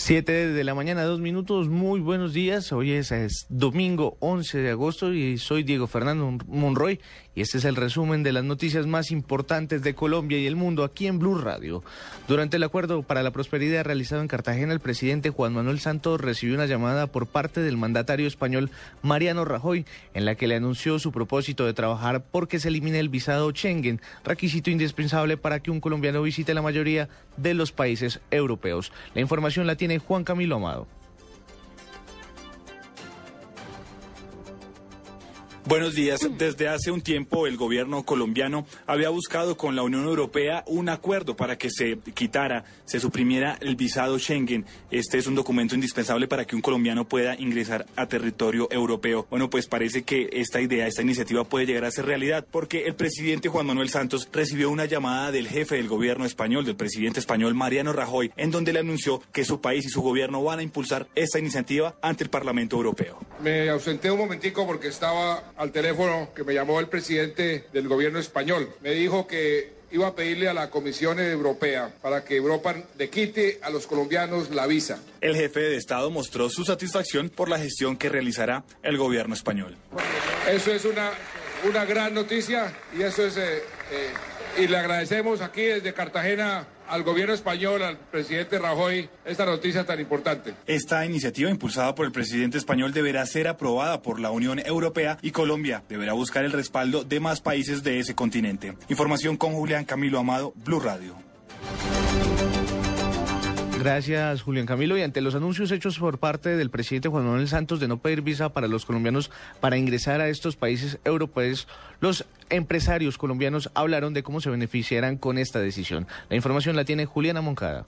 7:02 de la mañana. Muy buenos días. Hoy es domingo 11 de agosto y soy Diego Fernando Monroy y este es el resumen de las noticias más importantes de Colombia y el mundo aquí en Blue Radio. Durante el acuerdo para la prosperidad realizado en Cartagena, el presidente Juan Manuel Santos recibió una llamada por parte del mandatario español Mariano Rajoy en la que le anunció su propósito de trabajar porque se elimine el visado Schengen, requisito indispensable para que un colombiano visite la mayoría de los países europeos. La información la tiene Juan Camilo Amado. Buenos días. Desde hace un tiempo el gobierno colombiano había buscado con la Unión Europea un acuerdo para que se quitara, se suprimiera el visado Schengen. Este es un documento indispensable para que un colombiano pueda ingresar a territorio europeo. Bueno, pues parece que esta idea, esta iniciativa puede llegar a ser realidad porque el presidente Juan Manuel Santos recibió una llamada del jefe del gobierno español, del presidente español Mariano Rajoy, en donde le anunció que su país y su gobierno van a impulsar esta iniciativa ante el Parlamento Europeo. Me ausenté un momentico porque estaba al teléfono que me llamó el presidente del gobierno español. Me dijo que iba a pedirle a la Comisión Europea para que Europa le quite a los colombianos la visa. El jefe de Estado mostró su satisfacción por la gestión que realizará el gobierno español. Eso es una gran noticia y eso es y le agradecemos aquí desde Cartagena al gobierno español, al presidente Rajoy, esta noticia tan importante. Esta iniciativa impulsada por el presidente español deberá ser aprobada por la Unión Europea y Colombia deberá buscar el respaldo de más países de ese continente. Información con Julián Camilo Amado, Blue Radio. Gracias, Julián Camilo. Y ante los anuncios hechos por parte del presidente Juan Manuel Santos de no pedir visa para los colombianos para ingresar a estos países europeos, los empresarios colombianos hablaron de cómo se beneficiarán con esta decisión. La información la tiene Juliana Moncada.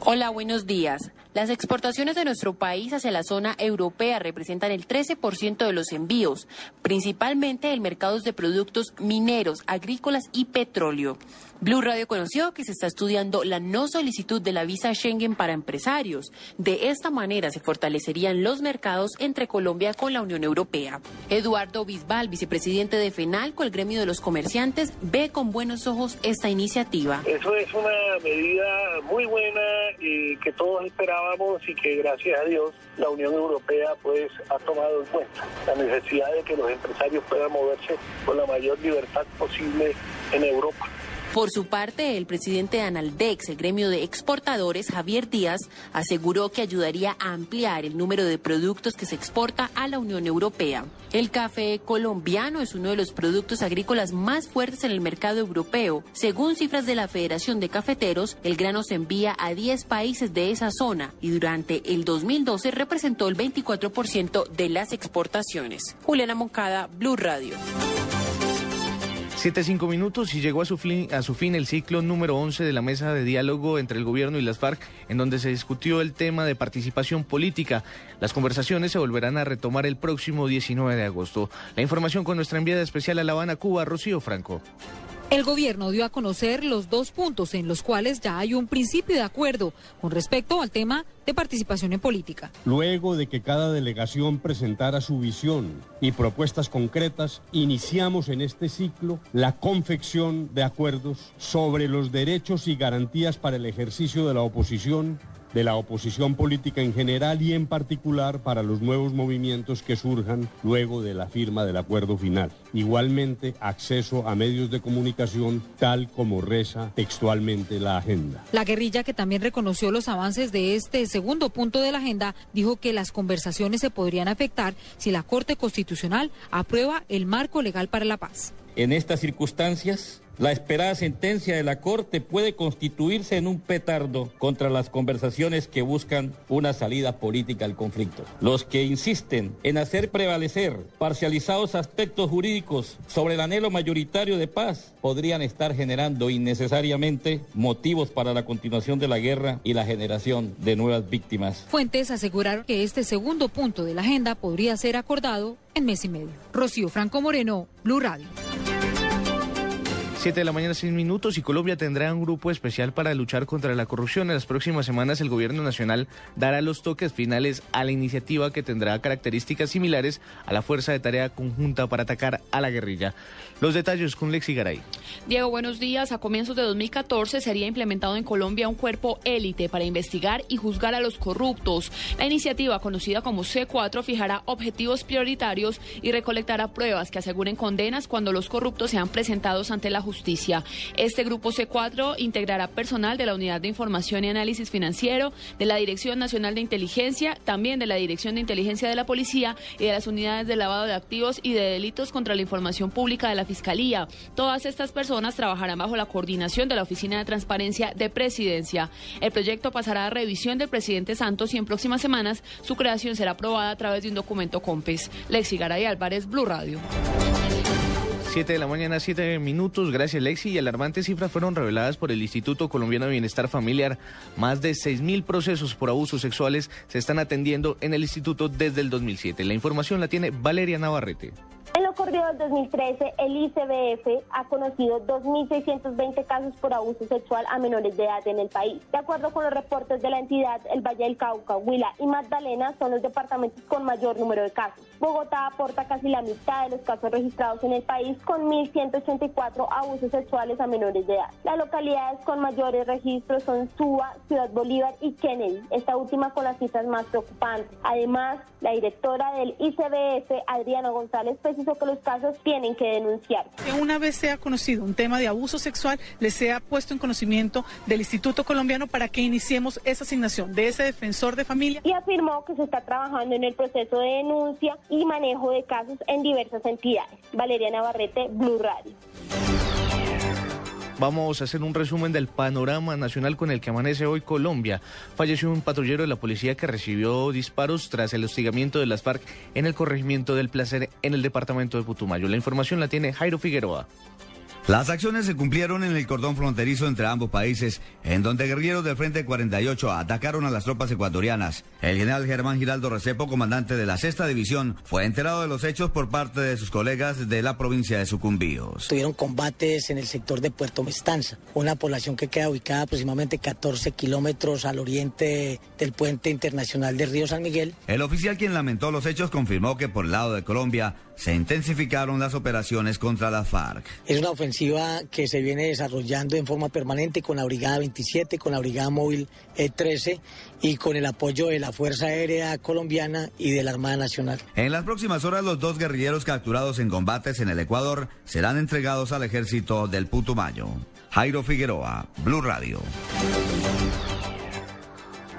Hola, buenos días. Las exportaciones de nuestro país hacia la zona europea representan el 13% de los envíos, principalmente en mercados de productos mineros, agrícolas y petróleo. Blue Radio conoció que se está estudiando la no solicitud de la visa Schengen para empresarios. De esta manera se fortalecerían los mercados entre Colombia con la Unión Europea. Eduardo Bisbal, vicepresidente de FENALCO, el gremio de los comerciantes, ve con buenos ojos esta iniciativa. Eso es una medida muy buena que todos esperábamos y que gracias a Dios la Unión Europea pues ha tomado en cuenta la necesidad de que los empresarios puedan moverse con la mayor libertad posible en Europa. Por su parte, el presidente de Analdex, el gremio de exportadores, Javier Díaz, aseguró que ayudaría a ampliar el número de productos que se exporta a la Unión Europea. El café colombiano es uno de los productos agrícolas más fuertes en el mercado europeo. Según cifras de la Federación de Cafeteros, el grano se envía a 10 países de esa zona y durante el 2012 representó el 24% de las exportaciones. Juliana Moncada, Blue Radio. 7:05 y llegó a su fin el ciclo número 11 de la mesa de diálogo entre el gobierno y las FARC, en donde se discutió el tema de participación política. Las conversaciones se volverán a retomar el próximo 19 de agosto. La información con nuestra enviada especial a La Habana, Cuba, Rocío Franco. El gobierno dio a conocer los dos puntos en los cuales ya hay un principio de acuerdo con respecto al tema de participación en política. Luego de que cada delegación presentara su visión y propuestas concretas, iniciamos en este ciclo la confección de acuerdos sobre los derechos y garantías para el ejercicio de la oposición política en general y en particular para los nuevos movimientos que surjan luego de la firma del acuerdo final. Igualmente, acceso a medios de comunicación tal como reza textualmente la agenda. La guerrilla, que también reconoció los avances de este segundo punto de la agenda, dijo que las conversaciones se podrían afectar si la Corte Constitucional aprueba el marco legal para la paz. En estas circunstancias, la esperada sentencia de la Corte puede constituirse en un petardo contra las conversaciones que buscan una salida política al conflicto. Los que insisten en hacer prevalecer parcializados aspectos jurídicos sobre el anhelo mayoritario de paz podrían estar generando innecesariamente motivos para la continuación de la guerra y la generación de nuevas víctimas. Fuentes aseguraron que este segundo punto de la agenda podría ser acordado en mes y medio. Rocío Franco Moreno, Blue Radio. 7:06 de la mañana y Colombia tendrá un grupo especial para luchar contra la corrupción. En las próximas semanas el gobierno nacional dará los toques finales a la iniciativa que tendrá características similares a la fuerza de tarea conjunta para atacar a la guerrilla. Los detalles con Lexi Garay. Diego, buenos días. A comienzos de 2014 sería implementado en Colombia un cuerpo élite para investigar y juzgar a los corruptos. La iniciativa, conocida como C4, fijará objetivos prioritarios y recolectará pruebas que aseguren condenas cuando los corruptos sean presentados ante la justicia. Este grupo C4 integrará personal de la Unidad de Información y Análisis Financiero, de la Dirección Nacional de Inteligencia, también de la Dirección de Inteligencia de la Policía y de las unidades de lavado de activos y de delitos contra la información pública de la Fiscalía. Todas estas personas trabajarán bajo la coordinación de la Oficina de Transparencia de Presidencia. El proyecto pasará a revisión del presidente Santos y en próximas semanas su creación será aprobada a través de un documento COMPES. Lexi Garay Álvarez, Blue Radio. 7:07 de la mañana. Gracias, Lexi. Y alarmantes cifras fueron reveladas por el Instituto Colombiano de Bienestar Familiar. Más de 6.000 procesos por abusos sexuales se están atendiendo en el instituto desde el 2007. La información la tiene Valeria Navarrete. En lo corrido del 2013, el ICBF ha conocido 2.620 casos por abuso sexual a menores de edad en el país. De acuerdo con los reportes de la entidad, el Valle del Cauca, Huila y Magdalena son los departamentos con mayor número de casos. Bogotá aporta casi la mitad de los casos registrados en el país, con 1.184 abusos sexuales a menores de edad. Las localidades con mayores registros son Suba, Ciudad Bolívar y Kennedy, esta última con las cifras más preocupantes. Además, la directora del ICBF, Adriana González, precisó que los casos tienen que denunciar. Una vez sea conocido un tema de abuso sexual, les sea puesto en conocimiento del Instituto Colombiano para que iniciemos esa asignación de ese defensor de familia. Y afirmó que se está trabajando en el proceso de denuncia y manejo de casos en diversas entidades. Valeria Navarrete, Blue Radio. Vamos a hacer un resumen del panorama nacional con el que amanece hoy Colombia. Falleció un patrullero de la policía que recibió disparos tras el hostigamiento de las FARC en el corregimiento del Placer en el departamento de Putumayo. La información la tiene Jairo Figueroa. Las acciones se cumplieron en el cordón fronterizo entre ambos países, en donde guerrilleros del Frente 48 atacaron a las tropas ecuatorianas. El general Germán Giraldo Recepo, comandante de la 6ª División, fue enterado de los hechos por parte de sus colegas de la provincia de Sucumbíos. Tuvieron combates en el sector de Puerto Mestanza, una población que queda ubicada aproximadamente 14 kilómetros al oriente del puente internacional de Río San Miguel. El oficial, quien lamentó los hechos, confirmó que por el lado de Colombia se intensificaron las operaciones contra la FARC. Es una ofensiva que se viene desarrollando en forma permanente con la Brigada 27, con la Brigada Móvil E-13 y con el apoyo de la Fuerza Aérea Colombiana y de la Armada Nacional. En las próximas horas, los dos guerrilleros capturados en combates en el Ecuador serán entregados al ejército del Putumayo. Jairo Figueroa, Blue Radio.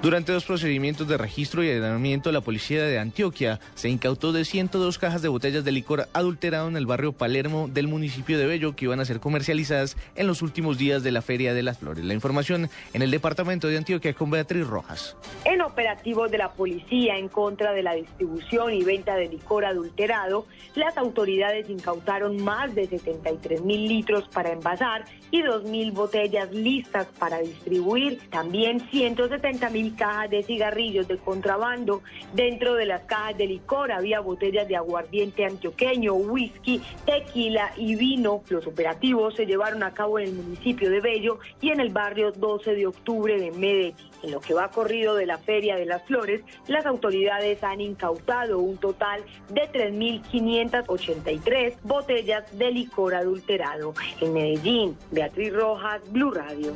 Durante dos procedimientos de registro y allanamiento, la policía de Antioquia se incautó de 102 cajas de botellas de licor adulterado en el barrio Palermo del municipio de Bello, que iban a ser comercializadas en los últimos días de la Feria de las Flores. La información en el departamento de Antioquia con Beatriz Rojas. En operativos de la policía en contra de la distribución y venta de licor adulterado, las autoridades incautaron más de 73.000 litros para envasar y 2.000 botellas listas para distribuir, también 170.000 cajas de cigarrillos de contrabando. Dentro de las cajas de licor había botellas de aguardiente antioqueño, whisky, tequila y vino. Los operativos se llevaron a cabo en el municipio de Bello y en el barrio 12 de octubre de Medellín. En lo que va corrido de la Feria de las Flores, las autoridades han incautado un total de 3.583 botellas de licor adulterado. En Medellín, Beatriz Rojas, Blue Radio.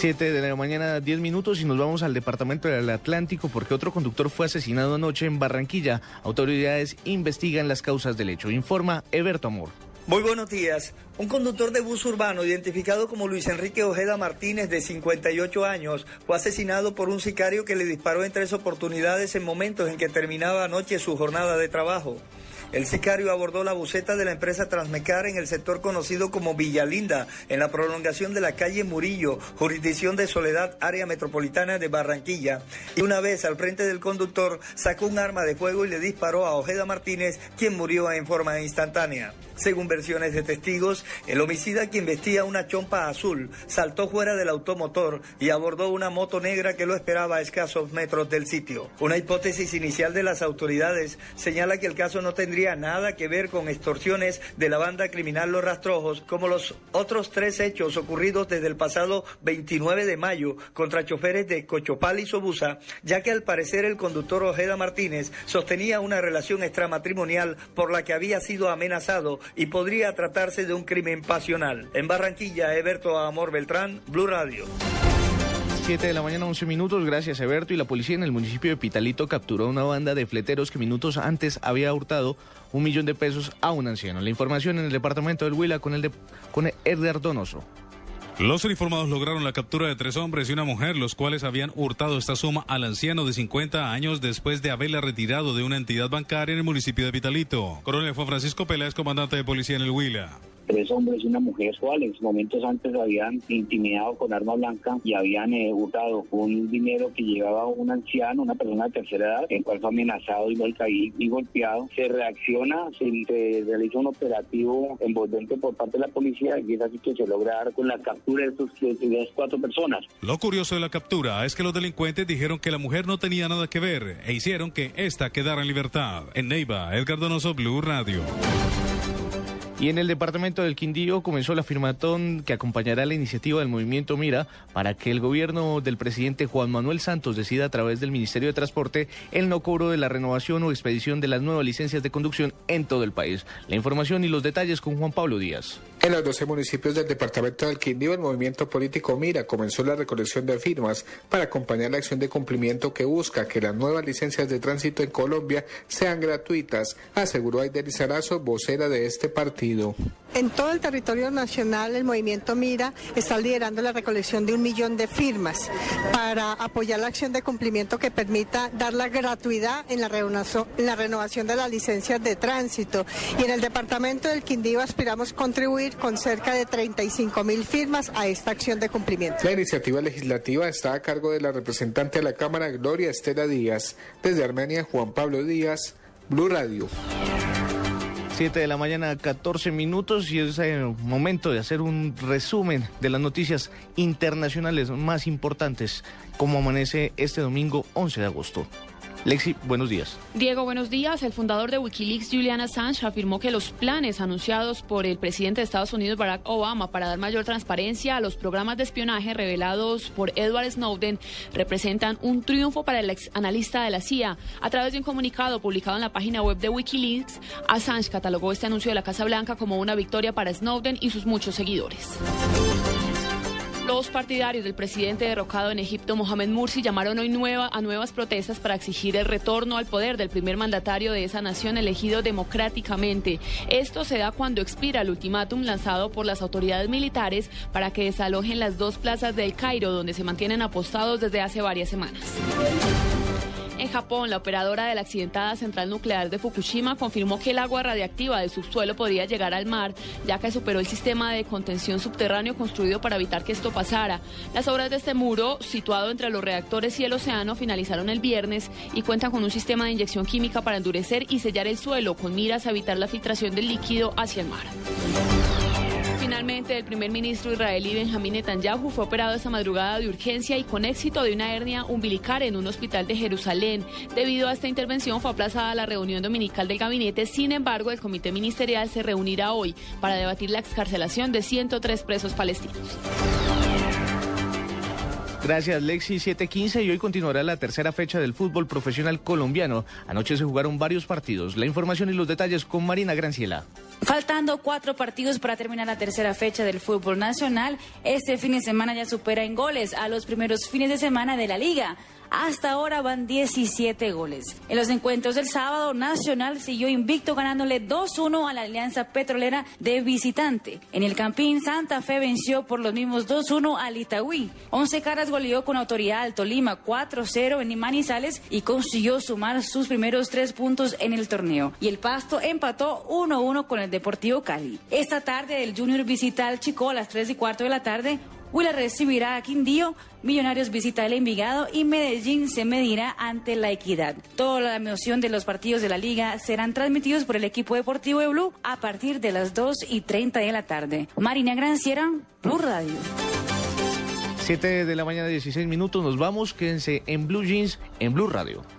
7:10 de la mañana y nos vamos al departamento del Atlántico porque otro conductor fue asesinado anoche en Barranquilla. Autoridades investigan las causas del hecho. Informa Eberto Amor. Muy buenos días. Un conductor de bus urbano identificado como Luis Enrique Ojeda Martínez, de 58 años, fue asesinado por un sicario que le disparó en 3 oportunidades en momentos en que terminaba anoche su jornada de trabajo. El sicario abordó la buseta de la empresa Transmecar en el sector conocido como Villalinda, en la prolongación de la calle Murillo, jurisdicción de Soledad, área metropolitana de Barranquilla. Y una vez al frente del conductor, sacó un arma de fuego y le disparó a Ojeda Martínez, quien murió en forma instantánea. Según versiones de testigos, el homicida, quien vestía una chompa azul, saltó fuera del automotor y abordó una moto negra que lo esperaba a escasos metros del sitio. Una hipótesis inicial de las autoridades señala que el caso no tendría tendría nada que ver con extorsiones de la banda criminal Los Rastrojos, como los otros tres hechos ocurridos desde el pasado 29 de mayo contra choferes de Cochopal y Sobusa, ya que al parecer el conductor Ojeda Martínez sostenía una relación extramatrimonial por la que había sido amenazado y podría tratarse de un crimen pasional. En Barranquilla, Eberto Amor Beltrán, Blue Radio. 7 de la mañana, 11 minutos, gracias Eberto. Y la policía en el municipio de Pitalito capturó a una banda de fleteros que minutos antes había hurtado $1.000.000 a un anciano. La información en el departamento del Huila con Edgar Donoso. Los uniformados lograron la captura de 3 hombres y una mujer, los cuales habían hurtado esta suma al anciano de 50 años después de haberla retirado de una entidad bancaria en el municipio de Pitalito. Coronel Juan Francisco Peláez, comandante de policía en el Huila. 3 hombres y una mujer, cuales momentos antes habían intimidado con arma blanca y habían hurtado un dinero que llevaba un anciano, una persona de tercera edad, el cual fue amenazado y golpeado. Se reacciona, se realiza un operativo envolvente por parte de la policía y es así que se logra dar con la captura de estas 4 personas. Lo curioso de la captura es que los delincuentes dijeron que la mujer no tenía nada que ver e hicieron que ésta quedara en libertad. En Neiva, Edgar Donoso, Blue Radio. Y en el departamento del Quindío comenzó la firmatón que acompañará la iniciativa del movimiento Mira para que el gobierno del presidente Juan Manuel Santos decida a través del Ministerio de Transporte el no cobro de la renovación o expedición de las nuevas licencias de conducción en todo el país. La información y los detalles con Juan Pablo Díaz. En los 12 municipios del departamento del Quindío, el movimiento político Mira comenzó la recolección de firmas para acompañar la acción de cumplimiento que busca que las nuevas licencias de tránsito en Colombia sean gratuitas, aseguró Aider Izarazo, vocera de este partido. En todo el territorio nacional, el movimiento Mira está liderando la recolección de 1 millón de firmas para apoyar la acción de cumplimiento que permita dar la gratuidad en la renovación de las licencias de tránsito. Y en el departamento del Quindío aspiramos contribuir con cerca de 35.000 firmas a esta acción de cumplimiento. La iniciativa legislativa está a cargo de la representante de la Cámara, Gloria Estela Díaz. Desde Armenia, Juan Pablo Díaz, Blue Radio. 7 de la mañana, 14 minutos, y es el momento de hacer un resumen de las noticias internacionales más importantes, como amanece este domingo 11 de agosto. Lexi, buenos días. Diego, buenos días. El fundador de Wikileaks, Julian Assange, afirmó que los planes anunciados por el presidente de Estados Unidos, Barack Obama, para dar mayor transparencia a los programas de espionaje revelados por Edward Snowden, representan un triunfo para el ex analista de la CIA. A través de un comunicado publicado en la página web de Wikileaks, Assange catalogó este anuncio de la Casa Blanca como una victoria para Snowden y sus muchos seguidores. Los partidarios del presidente derrocado en Egipto, Mohamed Mursi, llamaron hoy a nuevas protestas para exigir el retorno al poder del primer mandatario de esa nación elegido democráticamente. Esto se da cuando expira el ultimátum lanzado por las autoridades militares para que desalojen las 2 plazas del Cairo, donde se mantienen apostados desde hace varias semanas. En Japón, la operadora de la accidentada central nuclear de Fukushima confirmó que el agua radiactiva del subsuelo podía llegar al mar, ya que superó el sistema de contención subterráneo construido para evitar que esto pasara. Las obras de este muro, situado entre los reactores y el océano, finalizaron el viernes y cuentan con un sistema de inyección química para endurecer y sellar el suelo, con miras a evitar la filtración del líquido hacia el mar. Finalmente, el primer ministro israelí Benjamín Netanyahu fue operado esta madrugada de urgencia y con éxito de una hernia umbilical en un hospital de Jerusalén. Debido a esta intervención fue aplazada la reunión dominical del gabinete. Sin embargo, el comité ministerial se reunirá hoy para debatir la excarcelación de 103 presos palestinos. Gracias, Lexi. 7:15 y hoy continuará la tercera fecha del fútbol profesional colombiano. Anoche se jugaron varios partidos. La información y los detalles con Marina Granciela. Faltando 4 partidos para terminar la tercera fecha del fútbol nacional, este fin de semana ya supera en goles a los primeros fines de semana de la liga. Hasta ahora van 17 goles. En los encuentros del sábado, Nacional siguió invicto ganándole 2-1 a la Alianza Petrolera de visitante. En el Campín, Santa Fe venció por los mismos 2-1 al Itagüí. Once Caras goleó con autoridad al Tolima 4-0 en Manizales y consiguió sumar sus primeros 3 puntos en el torneo. Y el Pasto empató 1-1 con el Deportivo Cali. Esta tarde el Junior visita al Chicó a las 3:15 de la tarde. Huila recibirá a Quindío, Millonarios visita el Envigado y Medellín se medirá ante La Equidad. Toda la emoción de los partidos de la Liga serán transmitidos por el equipo deportivo de Blue a partir de las 2:30 de la tarde. Marina Granciera, Blue Radio. 7 de la mañana, 16 minutos, nos vamos, quédense en Blue Jeans, en Blue Radio.